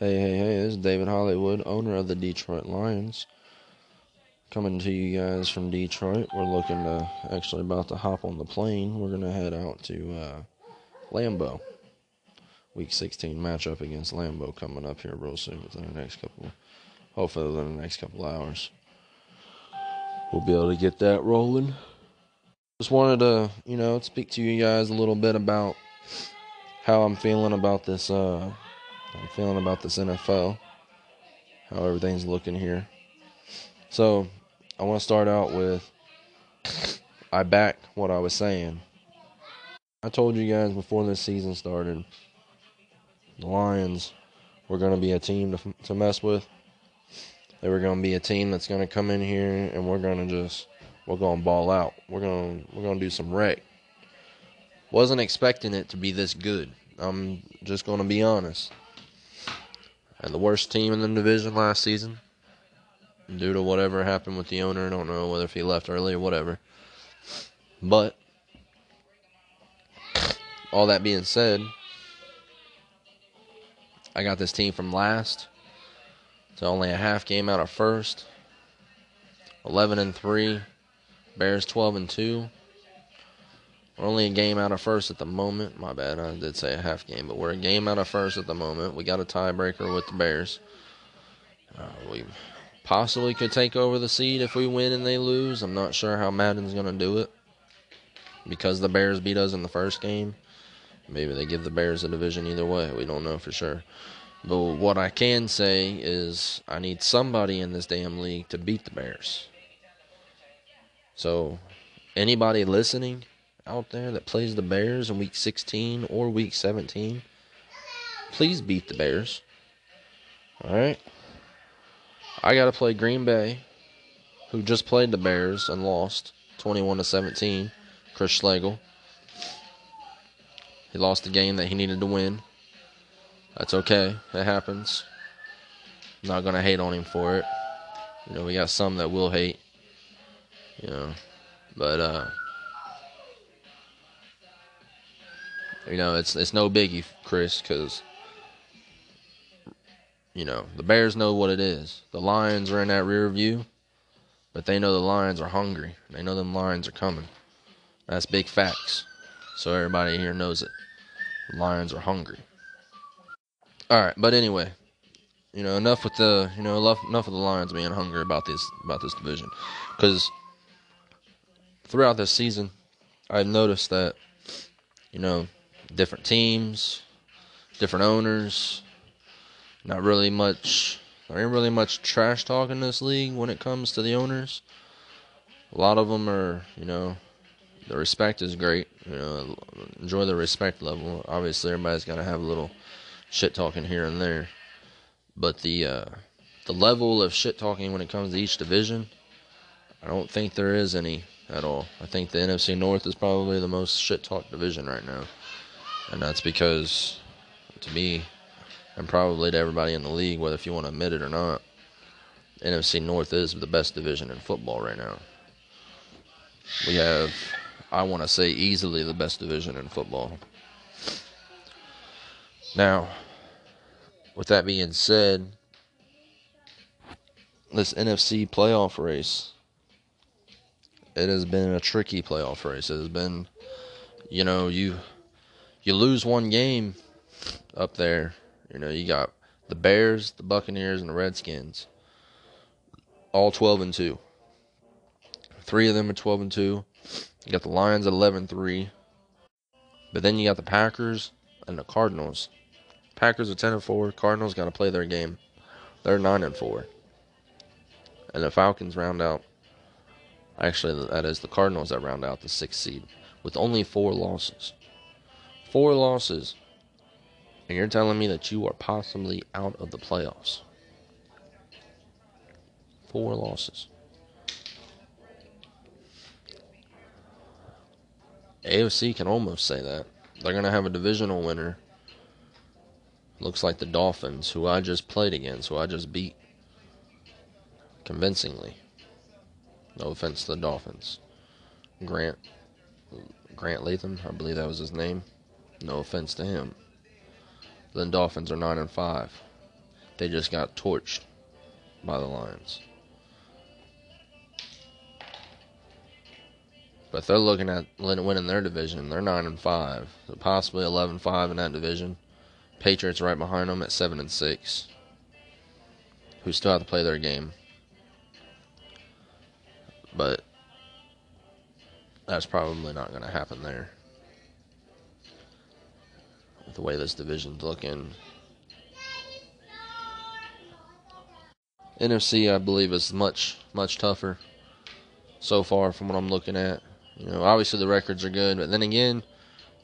Hey, this is David Hollywood, owner of the Detroit Lions, coming to you guys from Detroit. We're looking to, actually about to hop on the plane. We're going to head out to Lambeau. Week 16 matchup against Lambeau coming up here real soon within the next couple, hopefully within the next couple hours. We'll be able to get that rolling. Just wanted to, speak to you guys a little bit about how I'm feeling about this, NFL, how everything's looking here. So, I want to start out with, I back what I was saying. I told you guys before this season started, the Lions were going to be a team to mess with. They were going to be a team that's going to come in here and we're going to ball out. We're going to do some wreck. Wasn't expecting it to be this good. I'm just going to be honest. And the worst team in the division last season, due to whatever happened with the owner, I don't know whether if he left early or whatever. But all that being said, I got this team from last to only a half game out of first. 11-3, Bears 12-2. We're only a game out of first at the moment. My bad, I did say a half game, but we're a game out of first at the moment. We got a tiebreaker with the Bears. We possibly could take over the seed if we win and they lose. I'm not sure how Madden's going to do it because the Bears beat us in the first game. Maybe they give the Bears a division either way. We don't know for sure. But what I can say is I need somebody in this damn league to beat the Bears. So anybody listening out there that plays the Bears in Week 16 or Week 17, please beat the Bears. All right? I got to play Green Bay, who just played the Bears and lost 21-17. Chris Schlegel. He lost the game that he needed to win. That's okay. It happens. I'm not going to hate on him for it. We got some that will hate. But, it's no biggie, Chris, because, the Bears know what it is. The Lions are in that rear view, but they know the Lions are hungry. They know them Lions are coming. That's big facts. So everybody here knows it. The Lions are hungry. All right, but anyway, enough with the Lions being hungry about this division, because throughout this season, I've noticed that different teams, different owners, not really much. There ain't really much trash talk in this league when it comes to the owners. A lot of them are, the respect is great. Enjoy the respect level. Obviously, everybody's got to have a little shit talking here and there, but the level of shit talking when it comes to each division, I don't think there is any at all. I think the NFC North is probably the most shit talk division right now, and that's because, to me, and probably to everybody in the league, whether if you want to admit it or not, NFC North is the best division in football right now. We have, I want to say, easily the best division in football. Now, with that being said, this NFC playoff race, it has been a tricky playoff race. It has been, you lose one game up there. You got the Bears, the Buccaneers, and the Redskins, all 12-2. Three of them are 12-2. You got the Lions at 11-3. But then you got the Packers and the Cardinals. Packers are 10-4. Cardinals got to play their game. They're 9-4. And the Falcons round out. Actually, that is the Cardinals that round out the 6th seed with only 4 losses. 4 losses. And you're telling me that you are possibly out of the playoffs. 4 losses. AFC can almost say that. They're going to have a divisional winner. Looks like the Dolphins, who I just played against, who I just beat convincingly. No offense to the Dolphins. Grant Latham, I believe that was his name. No offense to him. The Dolphins are 9-5. They just got torched by the Lions. But they're looking at winning their division. They're 9-5, so possibly 11-5 in that division. Patriots right behind them at 7-6, who still have to play their game. But that's probably not going to happen there, with the way this division's looking. NFC, I believe, is much tougher so far from what I'm looking at. You know, obviously the records are good, but then again,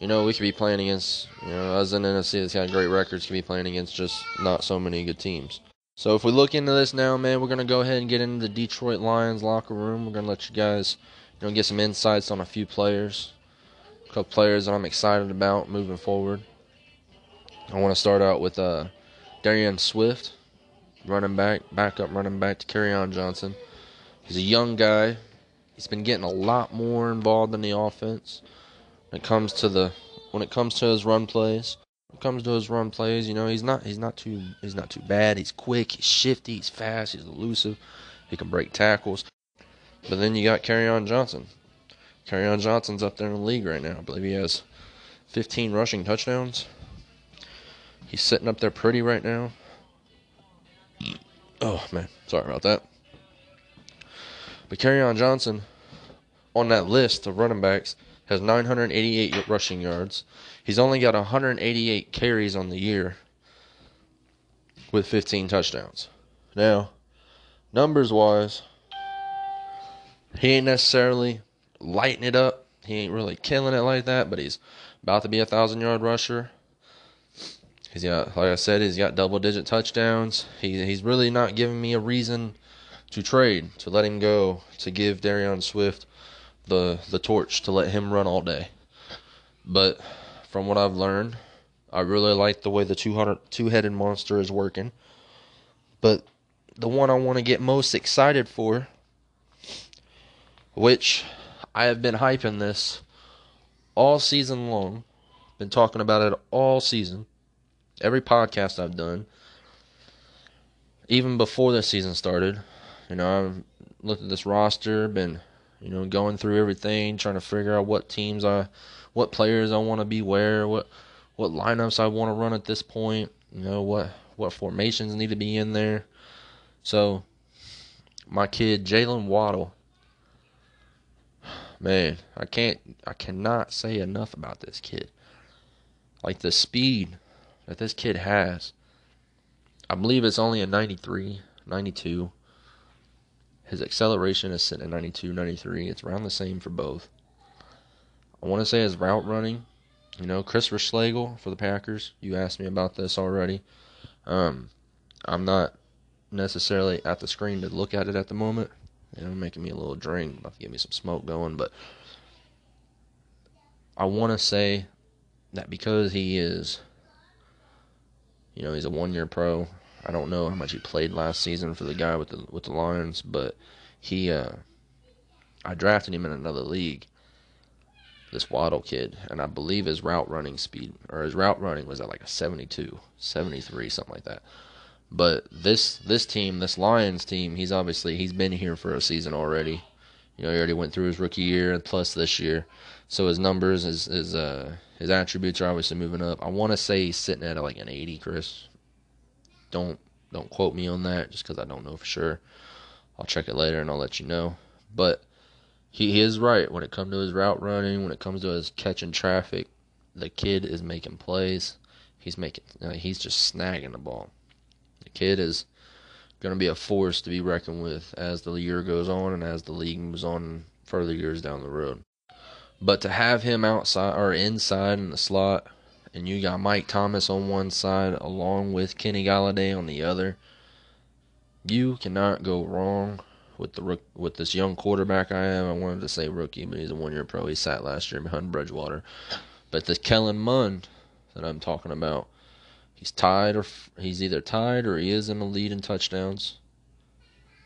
you know, we could be playing against, you know, us in the NFC that's got great records, could be playing against just not so many good teams. So if we look into this now, man, we're going to go ahead and get into the Detroit Lions locker room. We're going to let you guys, you know, get some insights on a few players, a couple players that I'm excited about moving forward. I want to start out with Darian Swift, running back, backup running back to Kerryon Johnson. He's a young guy. He's been getting a lot more involved in the offense. When it comes to his run plays, you know, he's not too bad. He's quick, he's shifty, he's fast, he's elusive. He can break tackles. But then you got Kerryon Johnson. Kerryon Johnson's up there in the league right now. I believe he has 15 rushing touchdowns. He's sitting up there pretty right now. Oh, man, sorry about that. But Kerryon Johnson, on that list of running backs, has 988 rushing yards. He's only got 188 carries on the year with 15 touchdowns. Now, numbers-wise, he ain't necessarily lighting it up. He ain't really killing it like that, but he's about to be a 1,000-yard rusher. He's got, like I said, he's got double-digit touchdowns. He's really not giving me a reason to trade, to let him go, to give Darian Swift the torch, to let him run all day. But from what I've learned, I really like the way the two-headed monster is working. But the one I want to get most excited for, which I have been hyping this all season long, been talking about it all season, every podcast I've done, even before the season started. You know, I've looked at this roster, been, you know, going through everything, trying to figure out what players I want to be where, what lineups I want to run at this point, you know, what formations need to be in there. So my kid Jaylen Waddle, man, I cannot say enough about this kid. Like, the speed that this kid has, I believe it's only a 93, 92. His acceleration is sitting at 92, 93. It's around the same for both. I want to say his route running, you know, Christopher Schlegel for the Packers. You asked me about this already. I'm not necessarily at the screen to look at it at the moment. You know, making me a little drink, about to get me some smoke going. But I want to say that because he is, you know, he's a one-year pro. I don't know how much he played last season for the guy with the Lions, but he, I drafted him in another league, this Waddle kid, and I believe his route running speed, or his route running was at like a 72, 73, something like that. But this Lions team, he's been here for a season already. You know, he already went through his rookie year, and plus this year. So his numbers, his attributes are obviously moving up. I want to say he's sitting at like an 80, Chris. Don't quote me on that just because I don't know for sure. I'll check it later and I'll let you know. But he is right when it comes to his route running, when it comes to his catching traffic. The kid is making plays. He's just snagging the ball. The kid is going to be a force to be reckoned with as the year goes on and as the league moves on further years down the road. But to have him outside or inside in the slot, and you got Mike Thomas on one side along with Kenny Golladay on the other, you cannot go wrong with this young quarterback. I wanted to say rookie, but he's a one-year pro. He sat last year behind Bridgewater. But this Kellen Mond that I'm talking about, he's either tied or he is in the lead in touchdowns.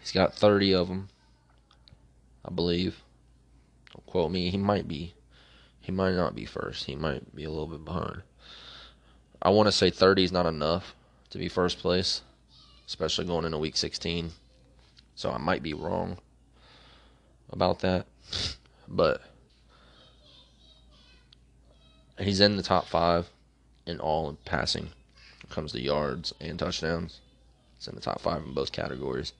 He's got 30 of them, I believe. Don't quote me. He might not be first. He might be a little bit behind. I want to say 30 is not enough to be first place. especially going into Week 16. So I might be wrong about that. But he's in the top five in all in passing. When it comes to yards and touchdowns, he's in the top five in both categories.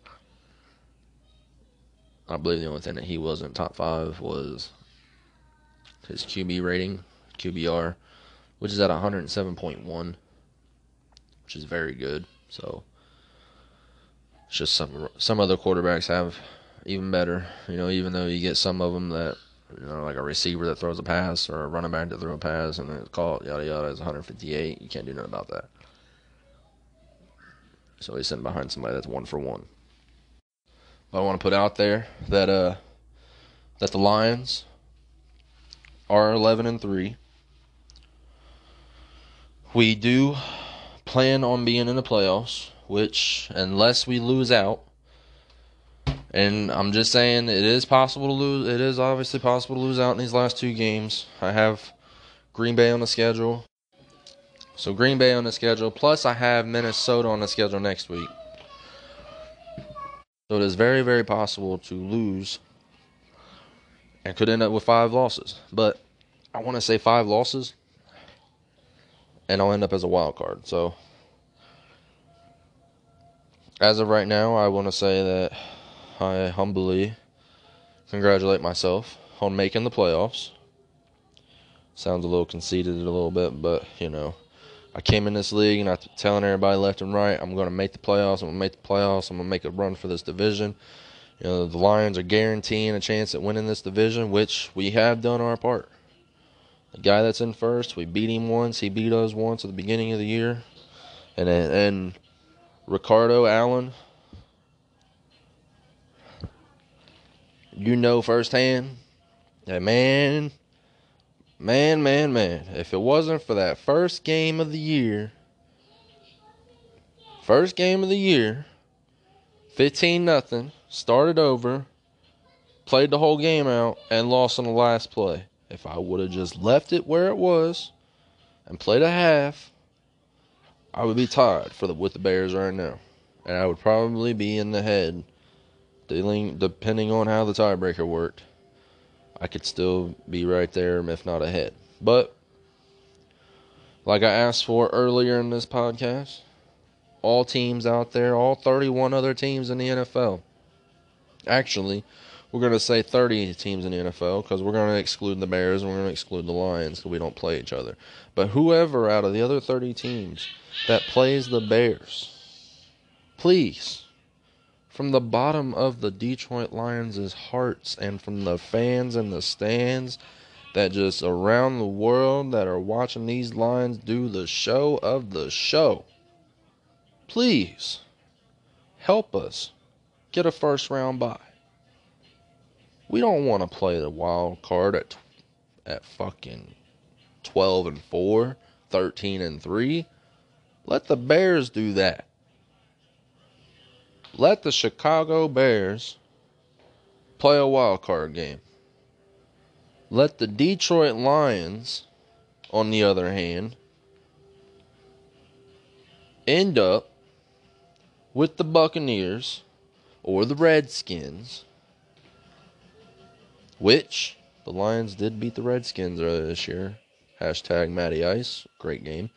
I believe the only thing that he wasn't top five was his QB rating, QBR, which is at 107.1, which is very good. So it's just some other quarterbacks have even better. You know, even though you get some of them that, you know, like a receiver that throws a pass or a running back that throws a pass and it's caught, yada yada, is 158. You can't do nothing about that. So he's sitting behind somebody that's 1 for 1. But I want to put out there that that the Lions are 11-3. We do plan on being in the playoffs, which, unless we lose out, and I'm just saying it is possible to lose. It is obviously possible to lose out in these last two games. I have Green Bay on the schedule, so Green Bay on the schedule. Plus, I have Minnesota on the schedule next week. So it is very, very possible to lose and could end up with 5 losses. But I want to say 5 losses, and I'll end up as a wild card. So as of right now, I want to say that I humbly congratulate myself on making the playoffs. Sounds a little conceited a little bit, but, you know, I came in this league and I'm telling everybody left and right, I'm going to make the playoffs, I'm going to make the playoffs, I'm going to make a run for this division. You know, the Lions are guaranteeing a chance at winning this division, which we have done our part. The guy that's in first, we beat him once, he beat us once at the beginning of the year. And Ricardo Allen, you know firsthand that man, if it wasn't for that first game of the year, 15-0, started over, played the whole game out, and lost on the last play. If I would have just left it where it was and played a half, I would be tied with the Bears right now. And I would probably be in the head, depending on how the tiebreaker worked. I could still be right there, if not ahead. But, like I asked for earlier in this podcast, all teams out there, all 31 other teams in the NFL. Actually, we're going to say 30 teams in the NFL because we're going to exclude the Bears and we're going to exclude the Lions because we don't play each other. But whoever out of the other 30 teams that plays the Bears, please, from the bottom of the Detroit Lions' hearts and from the fans in the stands that just around the world that are watching these Lions do the show of the show, please help us get a first-round bye. We don't want to play the wild card at fucking 12-4, 13-3. Let the Bears do that. Let the Chicago Bears play a wild card game. Let the Detroit Lions, on the other hand, end up with the Buccaneers or the Redskins, which the Lions did beat the Redskins earlier this year. # Matty Ice, great game.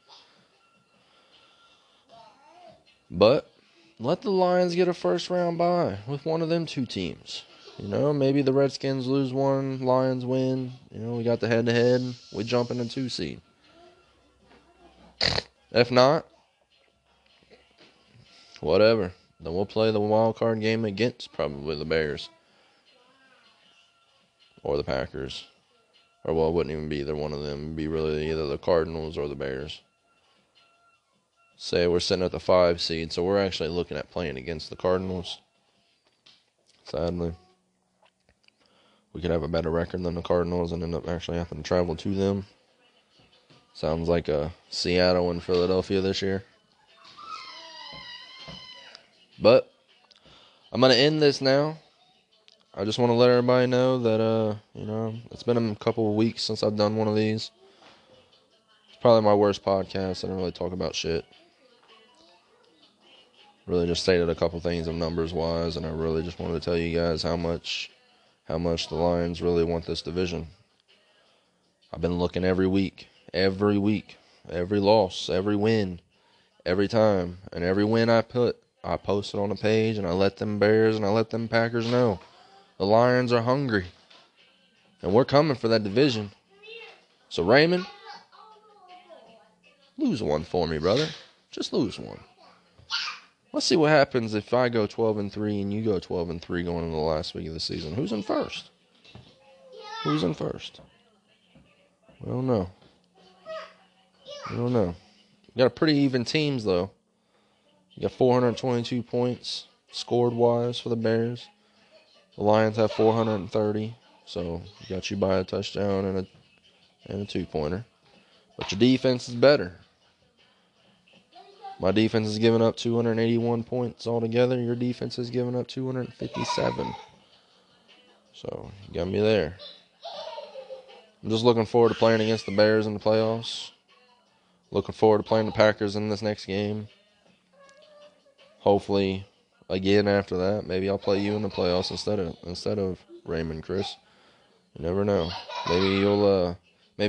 But let the Lions get a first-round bye with one of them two teams. You know, maybe the Redskins lose one, Lions win. You know, we got the head-to-head. We jump in the 2 seed. If not, whatever. Then we'll play the wild card game against probably the Bears or the Packers. Or, well, it wouldn't even be either one of them. It would be really either the Cardinals or the Bears. Say we're sitting at the 5 seed, so we're actually looking at playing against the Cardinals. Sadly, we could have a better record than the Cardinals and end up actually having to travel to them. Sounds like a Seattle and Philadelphia this year. But I'm going to end this now. I just want to let everybody know that, you know, it's been a couple of weeks since I've done one of these. It's probably my worst podcast. I don't really talk about shit. really just stated a couple things of numbers-wise, and I really just wanted to tell you guys how much the Lions really want this division. I've been looking every week, every loss, every win, every time, and every win I post it on the page, and I let them Bears and I let them Packers know. The Lions are hungry, and we're coming for that division. So, Raymond, lose one for me, brother. Just lose one. Let's see what happens if I go 12-3 and you go 12-3 going into the last week of the season. Who's in first? Who's in first? We don't know. We don't know. You got a pretty even teams, though. You got 422 points scored-wise for the Bears. The Lions have 430, so got you by a touchdown and a two-pointer. But your defense is better. My defense has given up 281 points altogether. Your defense has given up 257. So, you got me there. I'm just looking forward to playing against the Bears in the playoffs. Looking forward to playing the Packers in this next game. Hopefully, again after that, maybe I'll play you in the playoffs instead of Raymond Chris. You never know. Maybe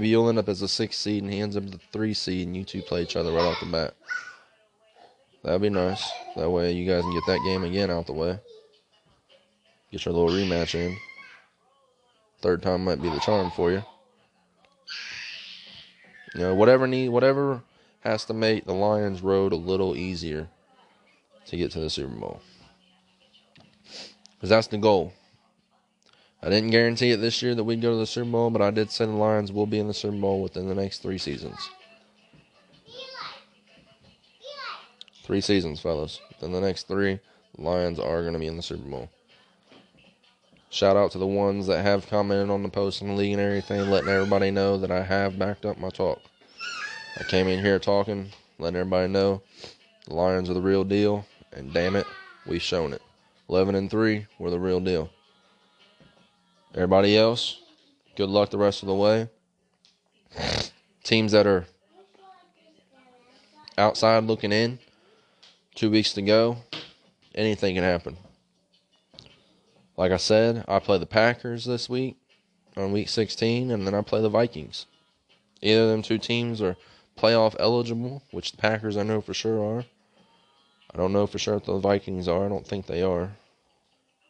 you'll end up as a 6th seed and he ends up as the 3 seed and you two play each other right off the bat. That'd be nice. That way you guys can get that game again out the way. Get your little rematch in. Third time might be the charm for you. You know, whatever has to make the Lions' road a little easier to get to the Super Bowl. Because that's the goal. I didn't guarantee it this year that we'd go to the Super Bowl, but I did say the Lions will be in the Super Bowl within the next 3 seasons. 3 seasons, fellas. Within the next 3, the Lions are going to be in the Super Bowl. Shout out to the ones that have commented on the post in the league and everything, letting everybody know that I have backed up my talk. I came in here talking, letting everybody know the Lions are the real deal, and damn it, we've shown it. 11-3, we're the real deal. Everybody else, good luck the rest of the way. Teams that are outside looking in, 2 weeks to go, anything can happen. Like I said, I play the Packers this week on week 16, and then I play the Vikings. Either of them two teams are playoff eligible, which the Packers I know for sure are. I don't know for sure if the Vikings are. I don't think they are. I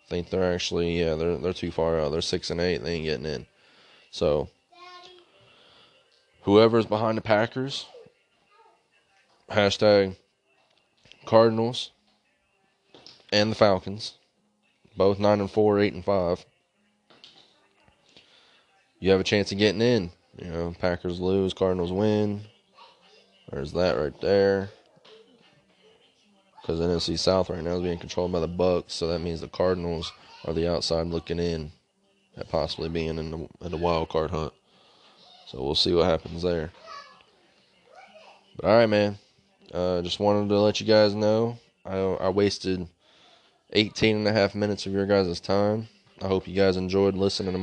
think they're actually, yeah, they're too far out. They're 6-8. They ain't getting in. So, whoever's behind the Packers, # Cardinals and the Falcons, both 9-4, 8-5. You have a chance of getting in. You know, Packers lose, Cardinals win. There's that right there. Because the NFC South right now is being controlled by the Bucks, so that means the Cardinals are the outside looking in at possibly being in the wild card hunt. So we'll see what happens there. But all right, man. Just wanted to let you guys know I wasted 18 and a half minutes of your guys' time. I hope you guys enjoyed listening to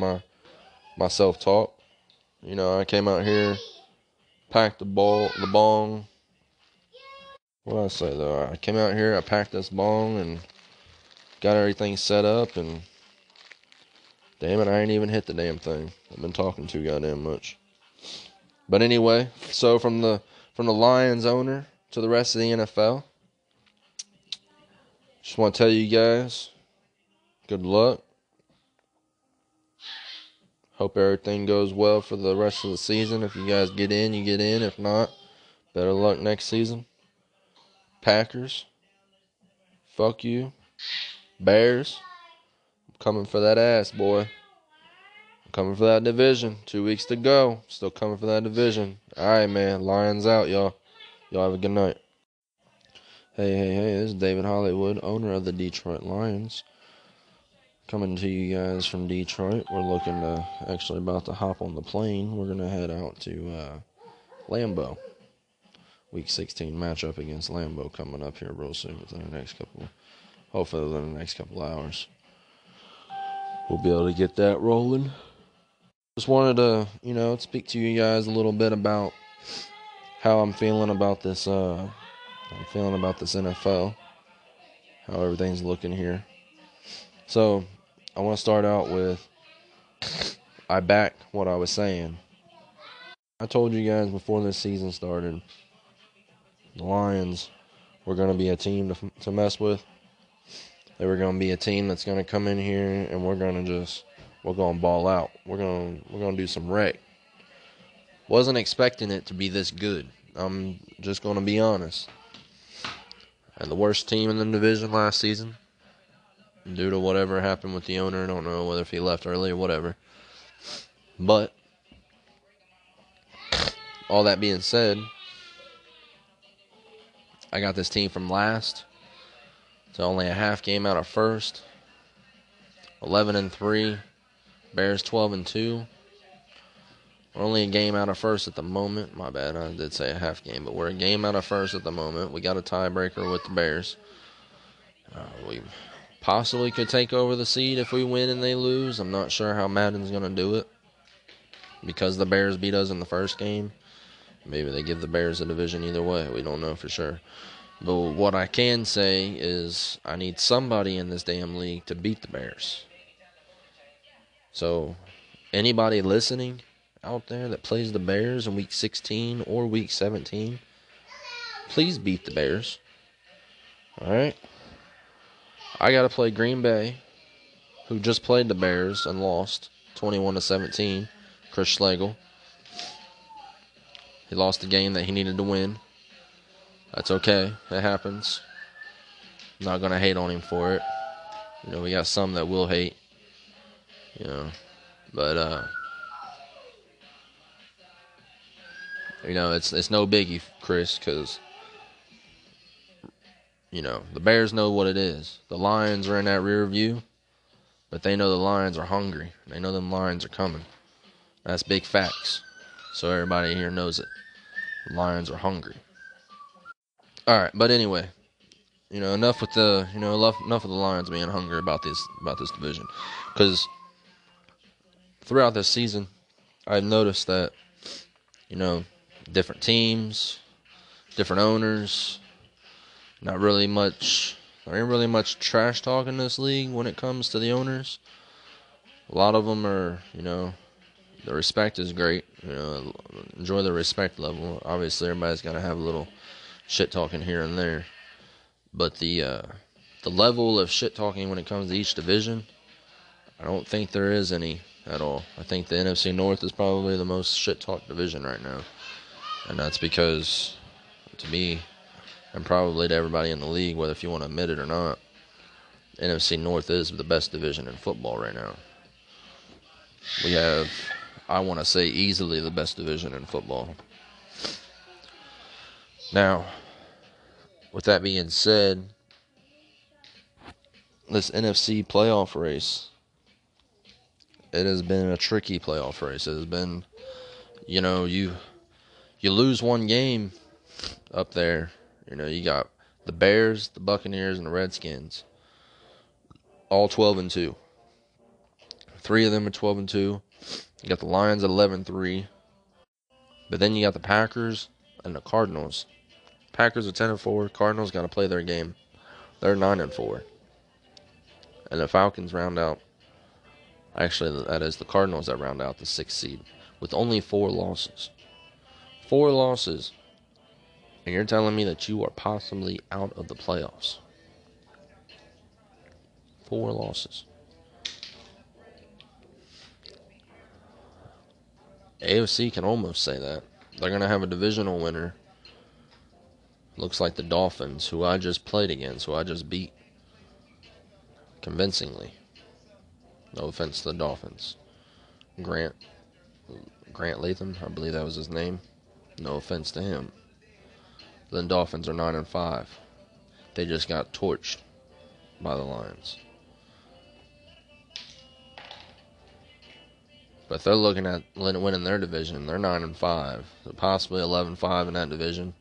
my self-talk. You know, I came out here, packed the bong. What did I say, though? I came out here, I packed this bong and got everything set up, and damn it, I ain't even hit the damn thing. I've been talking too goddamn much. But anyway, so from the Lions owner to the rest of the NFL, just want to tell you guys, good luck. Hope everything goes well for the rest of the season. If you guys get in, you get in. If not, better luck next season. Packers, fuck you. Bears, I'm coming for that ass, boy. I'm coming for that division. 2 weeks to go. Still coming for that division. All right, man. Lions out, y'all. Y'all have a good night. Hey, this is David Hollywood, owner of the Detroit Lions. Coming to you guys from Detroit. We're looking to, actually about to hop on the plane. We're going to head out to Lambeau. Week 16 matchup against Lambeau coming up here real soon within the next couple hours. We'll be able to get that rolling. Just wanted to, you know, speak to you guys a little bit about how I'm feeling about this NFL. how everything's looking here. So I want to start out with, I back what I was saying. I told you guys before this season started, the Lions were going to be a team to mess with. They were going to be a team that's going to come in here and we're going to ball out. We're going to do some wreck. Wasn't expecting it to be this good. I'm just going to be honest. And the worst team in the division last season, due to whatever happened with the owner, I don't know whether if he left early or whatever. But all that being said, I got this team from last to only a half game out of first. 11-3, Bears 12-2. We're only a game out of first at the moment. My bad, I did say a half game, but we're a game out of first at the moment. We got a tiebreaker with the Bears. We possibly could take over the seed if we win and they lose. I'm not sure how Madden's going to do it, because the Bears beat us in the first game. Maybe they give the Bears a division either way. We don't know for sure. But what I can say is I need somebody in this damn league to beat the Bears. So anybody listening out there that plays the Bears in Week 16 or Week 17, please beat the Bears. All right? I got to play Green Bay, who just played the Bears and lost 21-17. Chris Schlegel. He lost the game that he needed to win. That's okay. It happens. I'm not going to hate on him for it. You know, we got some that will hate. You know, but, you know, it's no biggie, Chris, because, you know, the Bears know what it is. The Lions are in that rear view, but they know the Lions are hungry. They know them Lions are coming. That's big facts. So everybody here knows it. The Lions are hungry. All right, but anyway, you know, enough of the Lions being hungry about this division, because throughout this season, I've noticed that, you know, different teams, different owners, there ain't really much trash talk in this league when it comes to the owners. A lot of them are, you know, the respect is great. You know, enjoy the respect level. Obviously, everybody's got to have a little shit-talking here and there. But the level of shit-talking when it comes to each division, I don't think there is any at all. I think the NFC North is probably the most shit-talked division right now. And that's because, to me, and probably to everybody in the league, whether if you want to admit it or not, NFC North is the best division in football right now. We have, I want to say, easily the best division in football. Now, with that being said, this NFC playoff race, it has been a tricky playoff race. It has been, you know, you lose one game up there. You know, you got the Bears, the Buccaneers, and the Redskins, all 12-2. Three of them are 12-2. You got the Lions at 11-3. But then you got the Packers and the Cardinals. Packers are 10-4. Cardinals got to play their game. They're 9-4. And the Falcons round out. Actually, that is the Cardinals that round out the 6th seed with only 4 losses. 4 losses. And you're telling me that you are possibly out of the playoffs. 4 losses. AFC can almost say that. They're going to have a divisional winner. Looks like the Dolphins, who I just played against, who I just beat convincingly. No offense to the Dolphins. Grant Latham, I believe that was his name. No offense to him. The Dolphins are 9-5. They just got torched by the Lions. But they're looking at winning their division. They're 9-5. So possibly 11-5 in that division.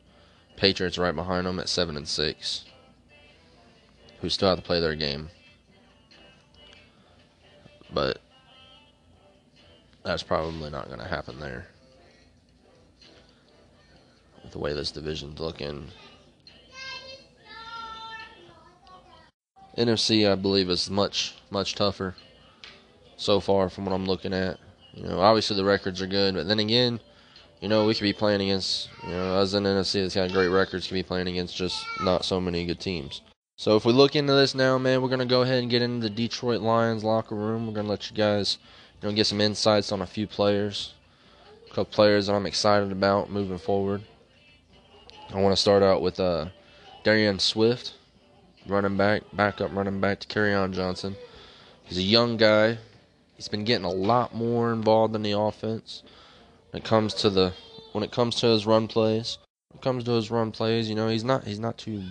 Patriots right behind them at 7-6. Who still have to play their game. But that's probably not going to happen there. With the way this division's looking. NFC, I believe, is much tougher so far from what I'm looking at. You know, obviously the records are good, but then again, you know, we could be playing against, you know, us in the NFC that's got great records, could be playing against just not so many good teams. So if we look into this now, man, we're going to go ahead and get into the Detroit Lions locker room. We're going to let you guys, you know, get some insights on a few players, a couple players that I'm excited about moving forward. I want to start out with Darian Swift, running back, backup running back to Kerryon Johnson. He's a young guy. He's been getting a lot more involved in the offense. When it comes to his run plays, you know, he's not too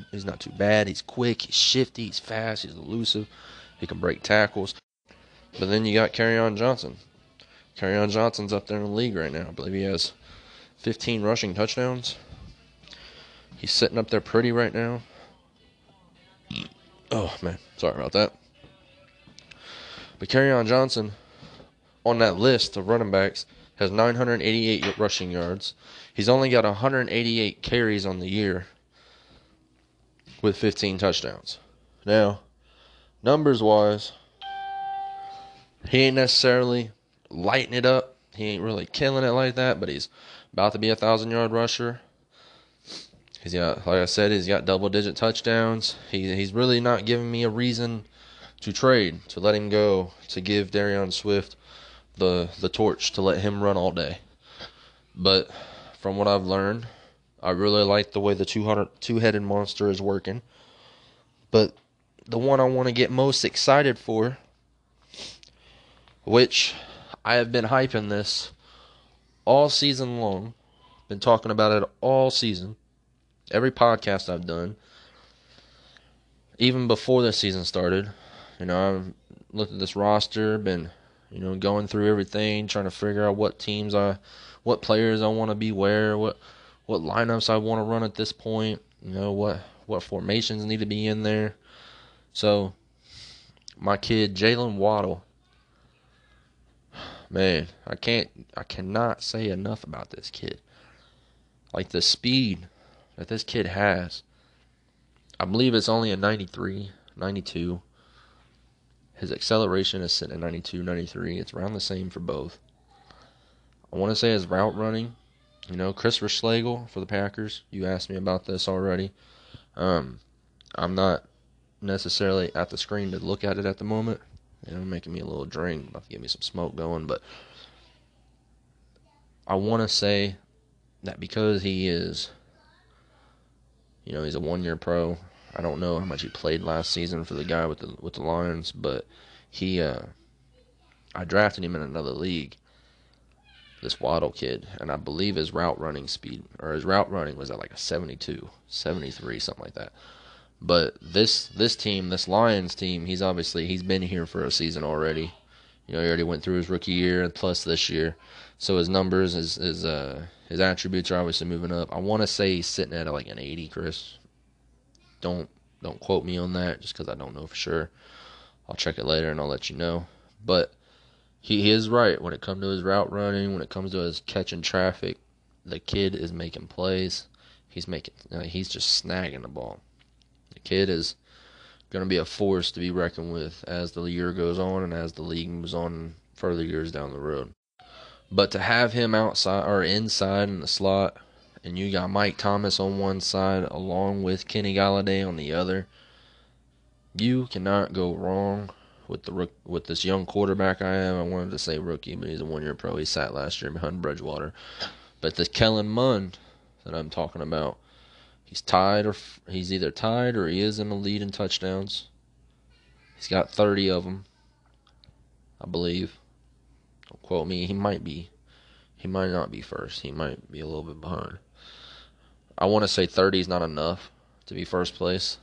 bad. He's quick, he's shifty, he's fast, he's elusive. He can break tackles. But then you got Kerryon Johnson. Kerryon Johnson's up there in the league right now. I believe he has 15 rushing touchdowns. He's sitting up there pretty right now. Oh, man, sorry about that. But Kerryon Johnson, on that list of running backs, has 988 rushing yards. He's only got 188 carries on the year with 15 touchdowns. Now, numbers-wise, he ain't necessarily lighting it up. He ain't really killing it like that, but he's about to be a 1,000-yard rusher. He's got, like I said, he's got double-digit touchdowns. He's really not giving me a reason to trade, to let him go, to give Darian Swift the torch, to let him run all day. But from what I've learned, I really like the way the two-headed monster is working. But the one I want to get most excited for, which I have been hyping this all season long, been talking about it all season, every podcast I've done, even before the season started. You know, I've looked at this roster, been, you know, going through everything, trying to figure out what players I want to be where, what lineups I want to run at this point, you know, what formations need to be in there. So, my kid Jaylen Waddle, man, I cannot say enough about this kid. Like the speed that this kid has, I believe it's only a 93, 92. His acceleration is sitting at 92, 93. It's around the same for both. I want to say his route running, you know, Christopher Schlegel for the Packers. You asked me about this already. I'm not necessarily at the screen to look at it at the moment. You know, making me a little drink, about to get me some smoke going. But I want to say that because he is, you know, he's a one-year pro. I don't know how much he played last season for the guy with the Lions, but he, I drafted him in another league, this Waddle kid, and I believe his route running speed, or his route running was at like a 72, 73, something like that. But this team, this Lions team, he's been here for a season already. You know, he already went through his rookie year, and plus this year. So his numbers, his attributes are obviously moving up. I want to say he's sitting at like an 80, Chris. Don't quote me on that just because I don't know for sure. I'll check it later and I'll let you know. But he is right when it comes to his route running, when it comes to his catching traffic. The kid is making plays. He's just snagging the ball. The kid is going to be a force to be reckoned with as the year goes on and as the league moves on further years down the road. But to have him outside or inside in the slot, and you got Mike Thomas on one side along with Kenny Golladay on the other, you cannot go wrong with this young quarterback I have. I wanted to say rookie, but he's a one-year pro. He sat last year behind Bridgewater. But this Kellen Mond that I'm talking about, he's either tied or he is in the lead in touchdowns. He's got 30 of them, I believe. Don't quote me. He might not be first. He might be a little bit behind. I want to say 30 is not enough to be first place,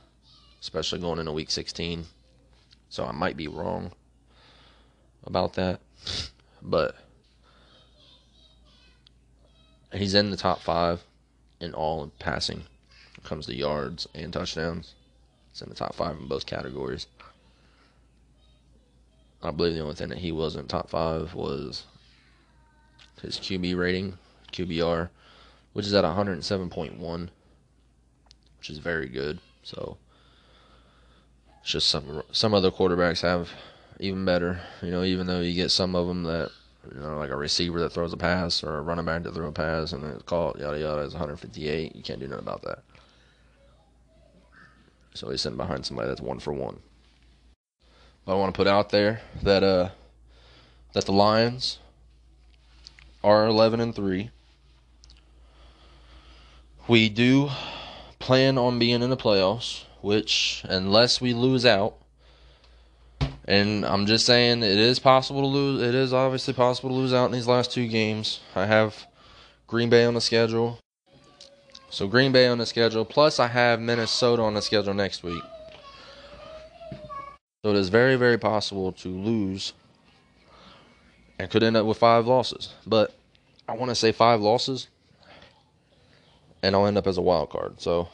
especially going into week 16. So I might be wrong about that. But he's in the top 5 in all in passing. When it comes to yards and touchdowns, he's in the top 5 in both categories. I believe the only thing that he was in top 5 was his QB rating, QBR, which is at 107.1, which is very good. So It's just some other quarterbacks have even better, you know, even though you get some of them that, you know, like a receiver that throws a pass or a running back that throws a pass and it's caught, yada, yada, it's 158. You can't do nothing about that. So he's sitting behind somebody that's 1-for-1. But I want to put out there that that the Lions are 11-3. We do plan on being in the playoffs, which, unless we lose out, and I'm just saying it is possible to lose. It is obviously possible to lose out in these last two games. I have Green Bay on the schedule. So Green Bay on the schedule, plus I have Minnesota on the schedule next week. So it is very, very possible to lose and could end up with 5 losses. But I want to say 5 losses, and I'll end up as a wild card. So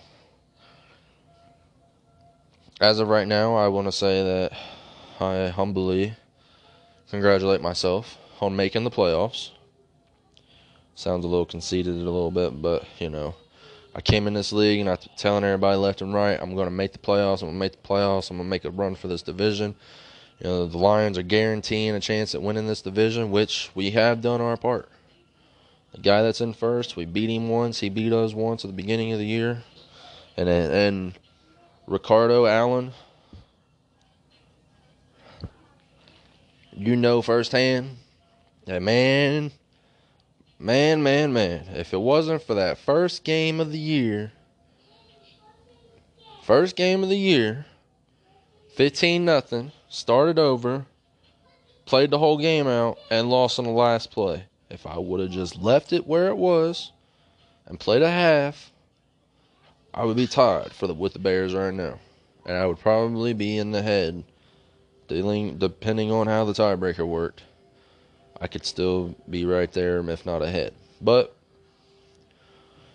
as of right now, I want to say that I humbly congratulate myself on making the playoffs. Sounds a little conceited a little bit, but, you know, I came in this league and I'm telling everybody left and right, I'm going to make the playoffs, I'm going to make the playoffs, I'm going to make a run for this division. You know, the Lions are guaranteeing a chance at winning this division, which we have done our part. The guy that's in first, we beat him once, he beat us once at the beginning of the year. And Ricardo Allen, you know firsthand that man, if it wasn't for that first game of the year, 15-0, started over, played the whole game out, and lost on the last play. If I would have just left it where it was and played a half, I would be tied with the Bears right now. And I would probably be in the head, depending on how the tiebreaker worked. I could still be right there, if not ahead. But,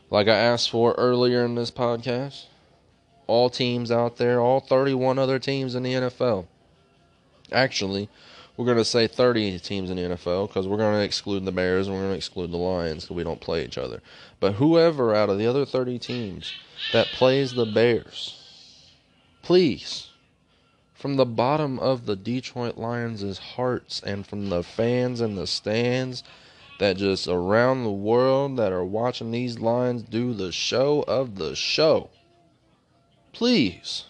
like I asked for earlier in this podcast, all teams out there, all 31 other teams in the NFL. Actually, we're going to say 30 teams in the NFL because we're going to exclude the Bears and we're going to exclude the Lions because we don't play each other. But whoever out of the other 30 teams that plays the Bears, please, from the bottom of the Detroit Lions' hearts and from the fans in the stands that just around the world that are watching these Lions do the show of the show, please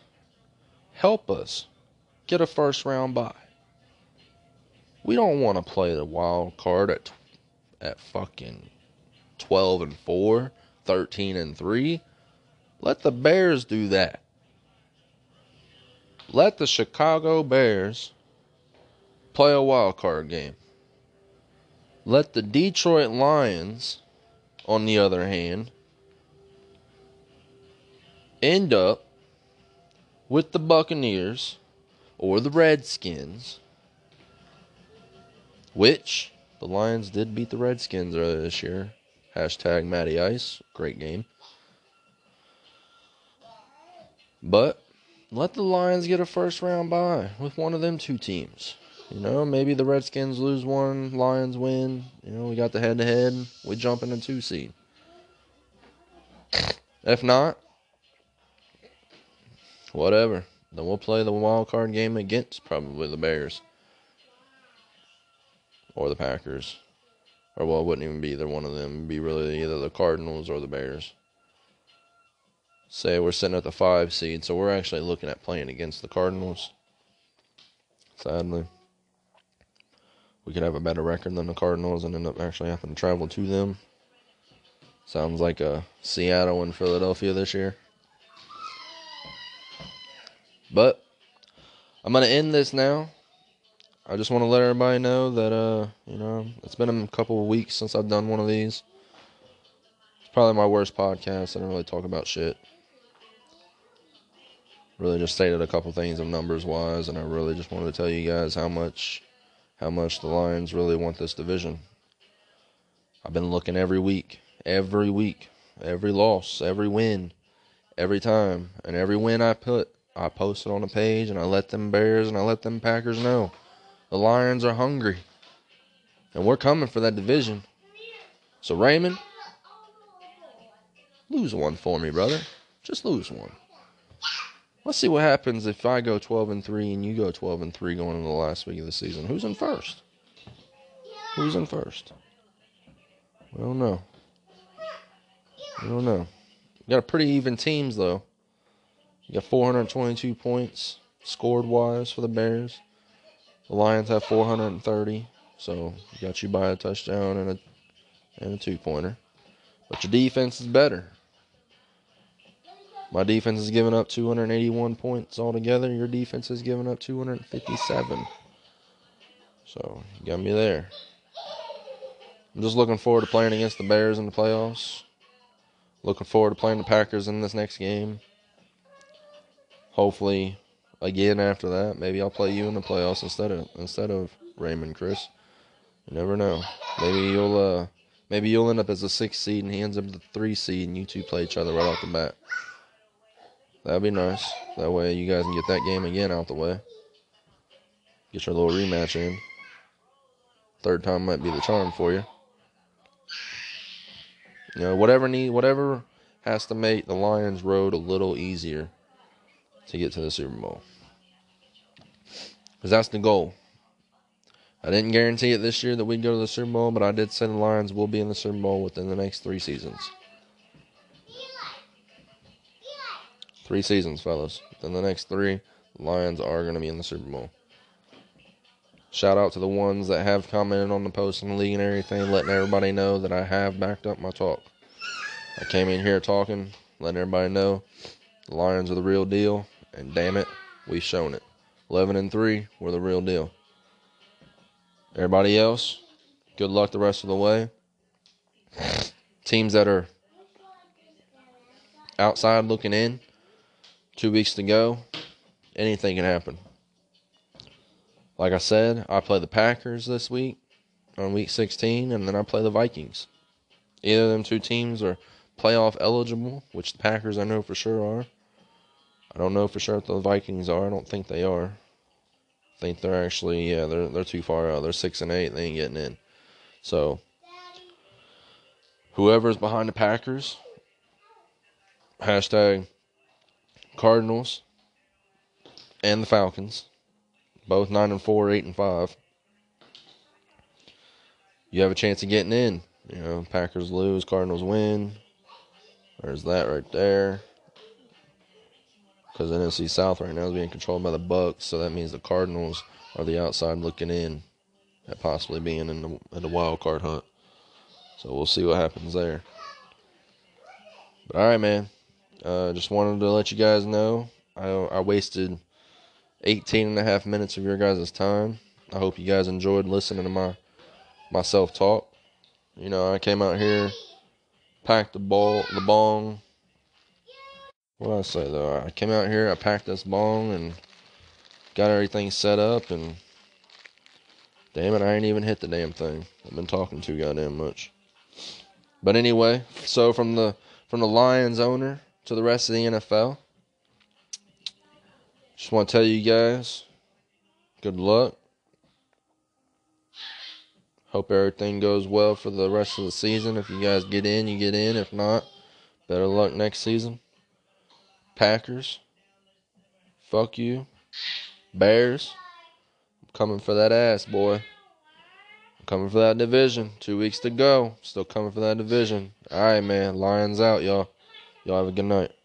help us get a first-round bye. We don't want to play the wild card at fucking 12-4, 13-3. Let the Bears do that. Let the Chicago Bears play a wild card game. Let the Detroit Lions, on the other hand, end up with the Buccaneers or the Redskins, which the Lions did beat the Redskins earlier this year. # Matty Ice. Great game. But let the Lions get a first-round bye with one of them two teams. You know, maybe the Redskins lose one, Lions win. You know, we got the head-to-head. We jump in the 2 seed. If not, whatever. Then we'll play the wild card game against probably the Bears. Or the Packers. Or, well, it wouldn't even be either one of them. It would be really either the Cardinals or the Bears. Say we're sitting at the 5 seed, so we're actually looking at playing against the Cardinals. Sadly. We could have a better record than the Cardinals and end up actually having to travel to them. Sounds like a Seattle and Philadelphia this year. But I'm going to end this now. I just want to let everybody know that, you know, it's been a couple of weeks since I've done one of these. It's probably my worst podcast. I don't really talk about shit. Really just stated a couple things of numbers-wise, and I really just wanted to tell you guys how much the Lions really want this division. I've been looking every week, every loss, every win, every time. And every win I post it on the page, and I let them Bears and I let them Packers know. The Lions are hungry, and we're coming for that division. So, Raymond, lose one for me, brother. Just lose one. Let's see what happens if I go 12-3 and you go 12-3 going into the last week of the season. Who's in first? Who's in first? We don't know. We don't know. You got a pretty even teams though. You got 422 points scored wise for the Bears. The Lions have 430, so got you by a touchdown and a 2-pointer. But your defense is better. My defense has given up 281 points altogether. Your defense has given up 257. So, you got me there. I'm just looking forward to playing against the Bears in the playoffs. Looking forward to playing the Packers in this next game. Hopefully, again after that, maybe I'll play you in the playoffs instead of Raymond, Chris. You never know. Maybe you'll end up as a 6 seed and he ends up as a 3 seed and you two play each other right off the bat. That'd be nice. That way you guys can get that game again out the way. Get your little rematch in. Third time might be the charm for you. You know, whatever has to make the Lions' road a little easier to get to the Super Bowl. Because that's the goal. I didn't guarantee it this year that we'd go to the Super Bowl, but I did say the Lions will be in the Super Bowl within the next 3 seasons. 3 seasons, fellas. Within the next 3, the Lions are going to be in the Super Bowl. Shout out to the ones that have commented on the post in the league and everything, letting everybody know that I have backed up my talk. I came in here talking, letting everybody know the Lions are the real deal, and damn it, we've shown it. 11-3, we're the real deal. Everybody else, good luck the rest of the way. Teams that are outside looking in, 2 weeks to go, anything can happen. Like I said, I play the Packers this week on week 16, and then I play the Vikings. Either of them two teams are playoff eligible, which the Packers I know for sure are. I don't know for sure if the Vikings are. I don't think they are. I think they're actually, yeah, they're too far out. They're 6-8. They ain't getting in. So, whoever's behind the Packers, # Cardinals and the Falcons, both 9-4, 8-5. You have a chance of getting in. You know, Packers lose, Cardinals win. There's that right there. Because the NFC South right now is being controlled by the Bucs, so that means the Cardinals are the outside looking in at possibly being in the wild card hunt. So we'll see what happens there. But all right, man. Just wanted to let you guys know I wasted 18 and a half minutes of your guys' time. I hope you guys enjoyed listening to my self-talk. You know, I came out here, packed the bong. What did I say, though? I came out here, I packed this bong and got everything set up, and damn it, I ain't even hit the damn thing. I've been talking too goddamn much. But anyway, so from the Lions owner to the rest of the NFL, just want to tell you guys, good luck. Hope everything goes well for the rest of the season. If you guys get in, you get in. If not, better luck next season. Packers, fuck you. Bears, I'm coming for that ass, boy. I'm coming for that division. 2 weeks to go. Still coming for that division. All right, man. Lions out, y'all. Y'all have a good night.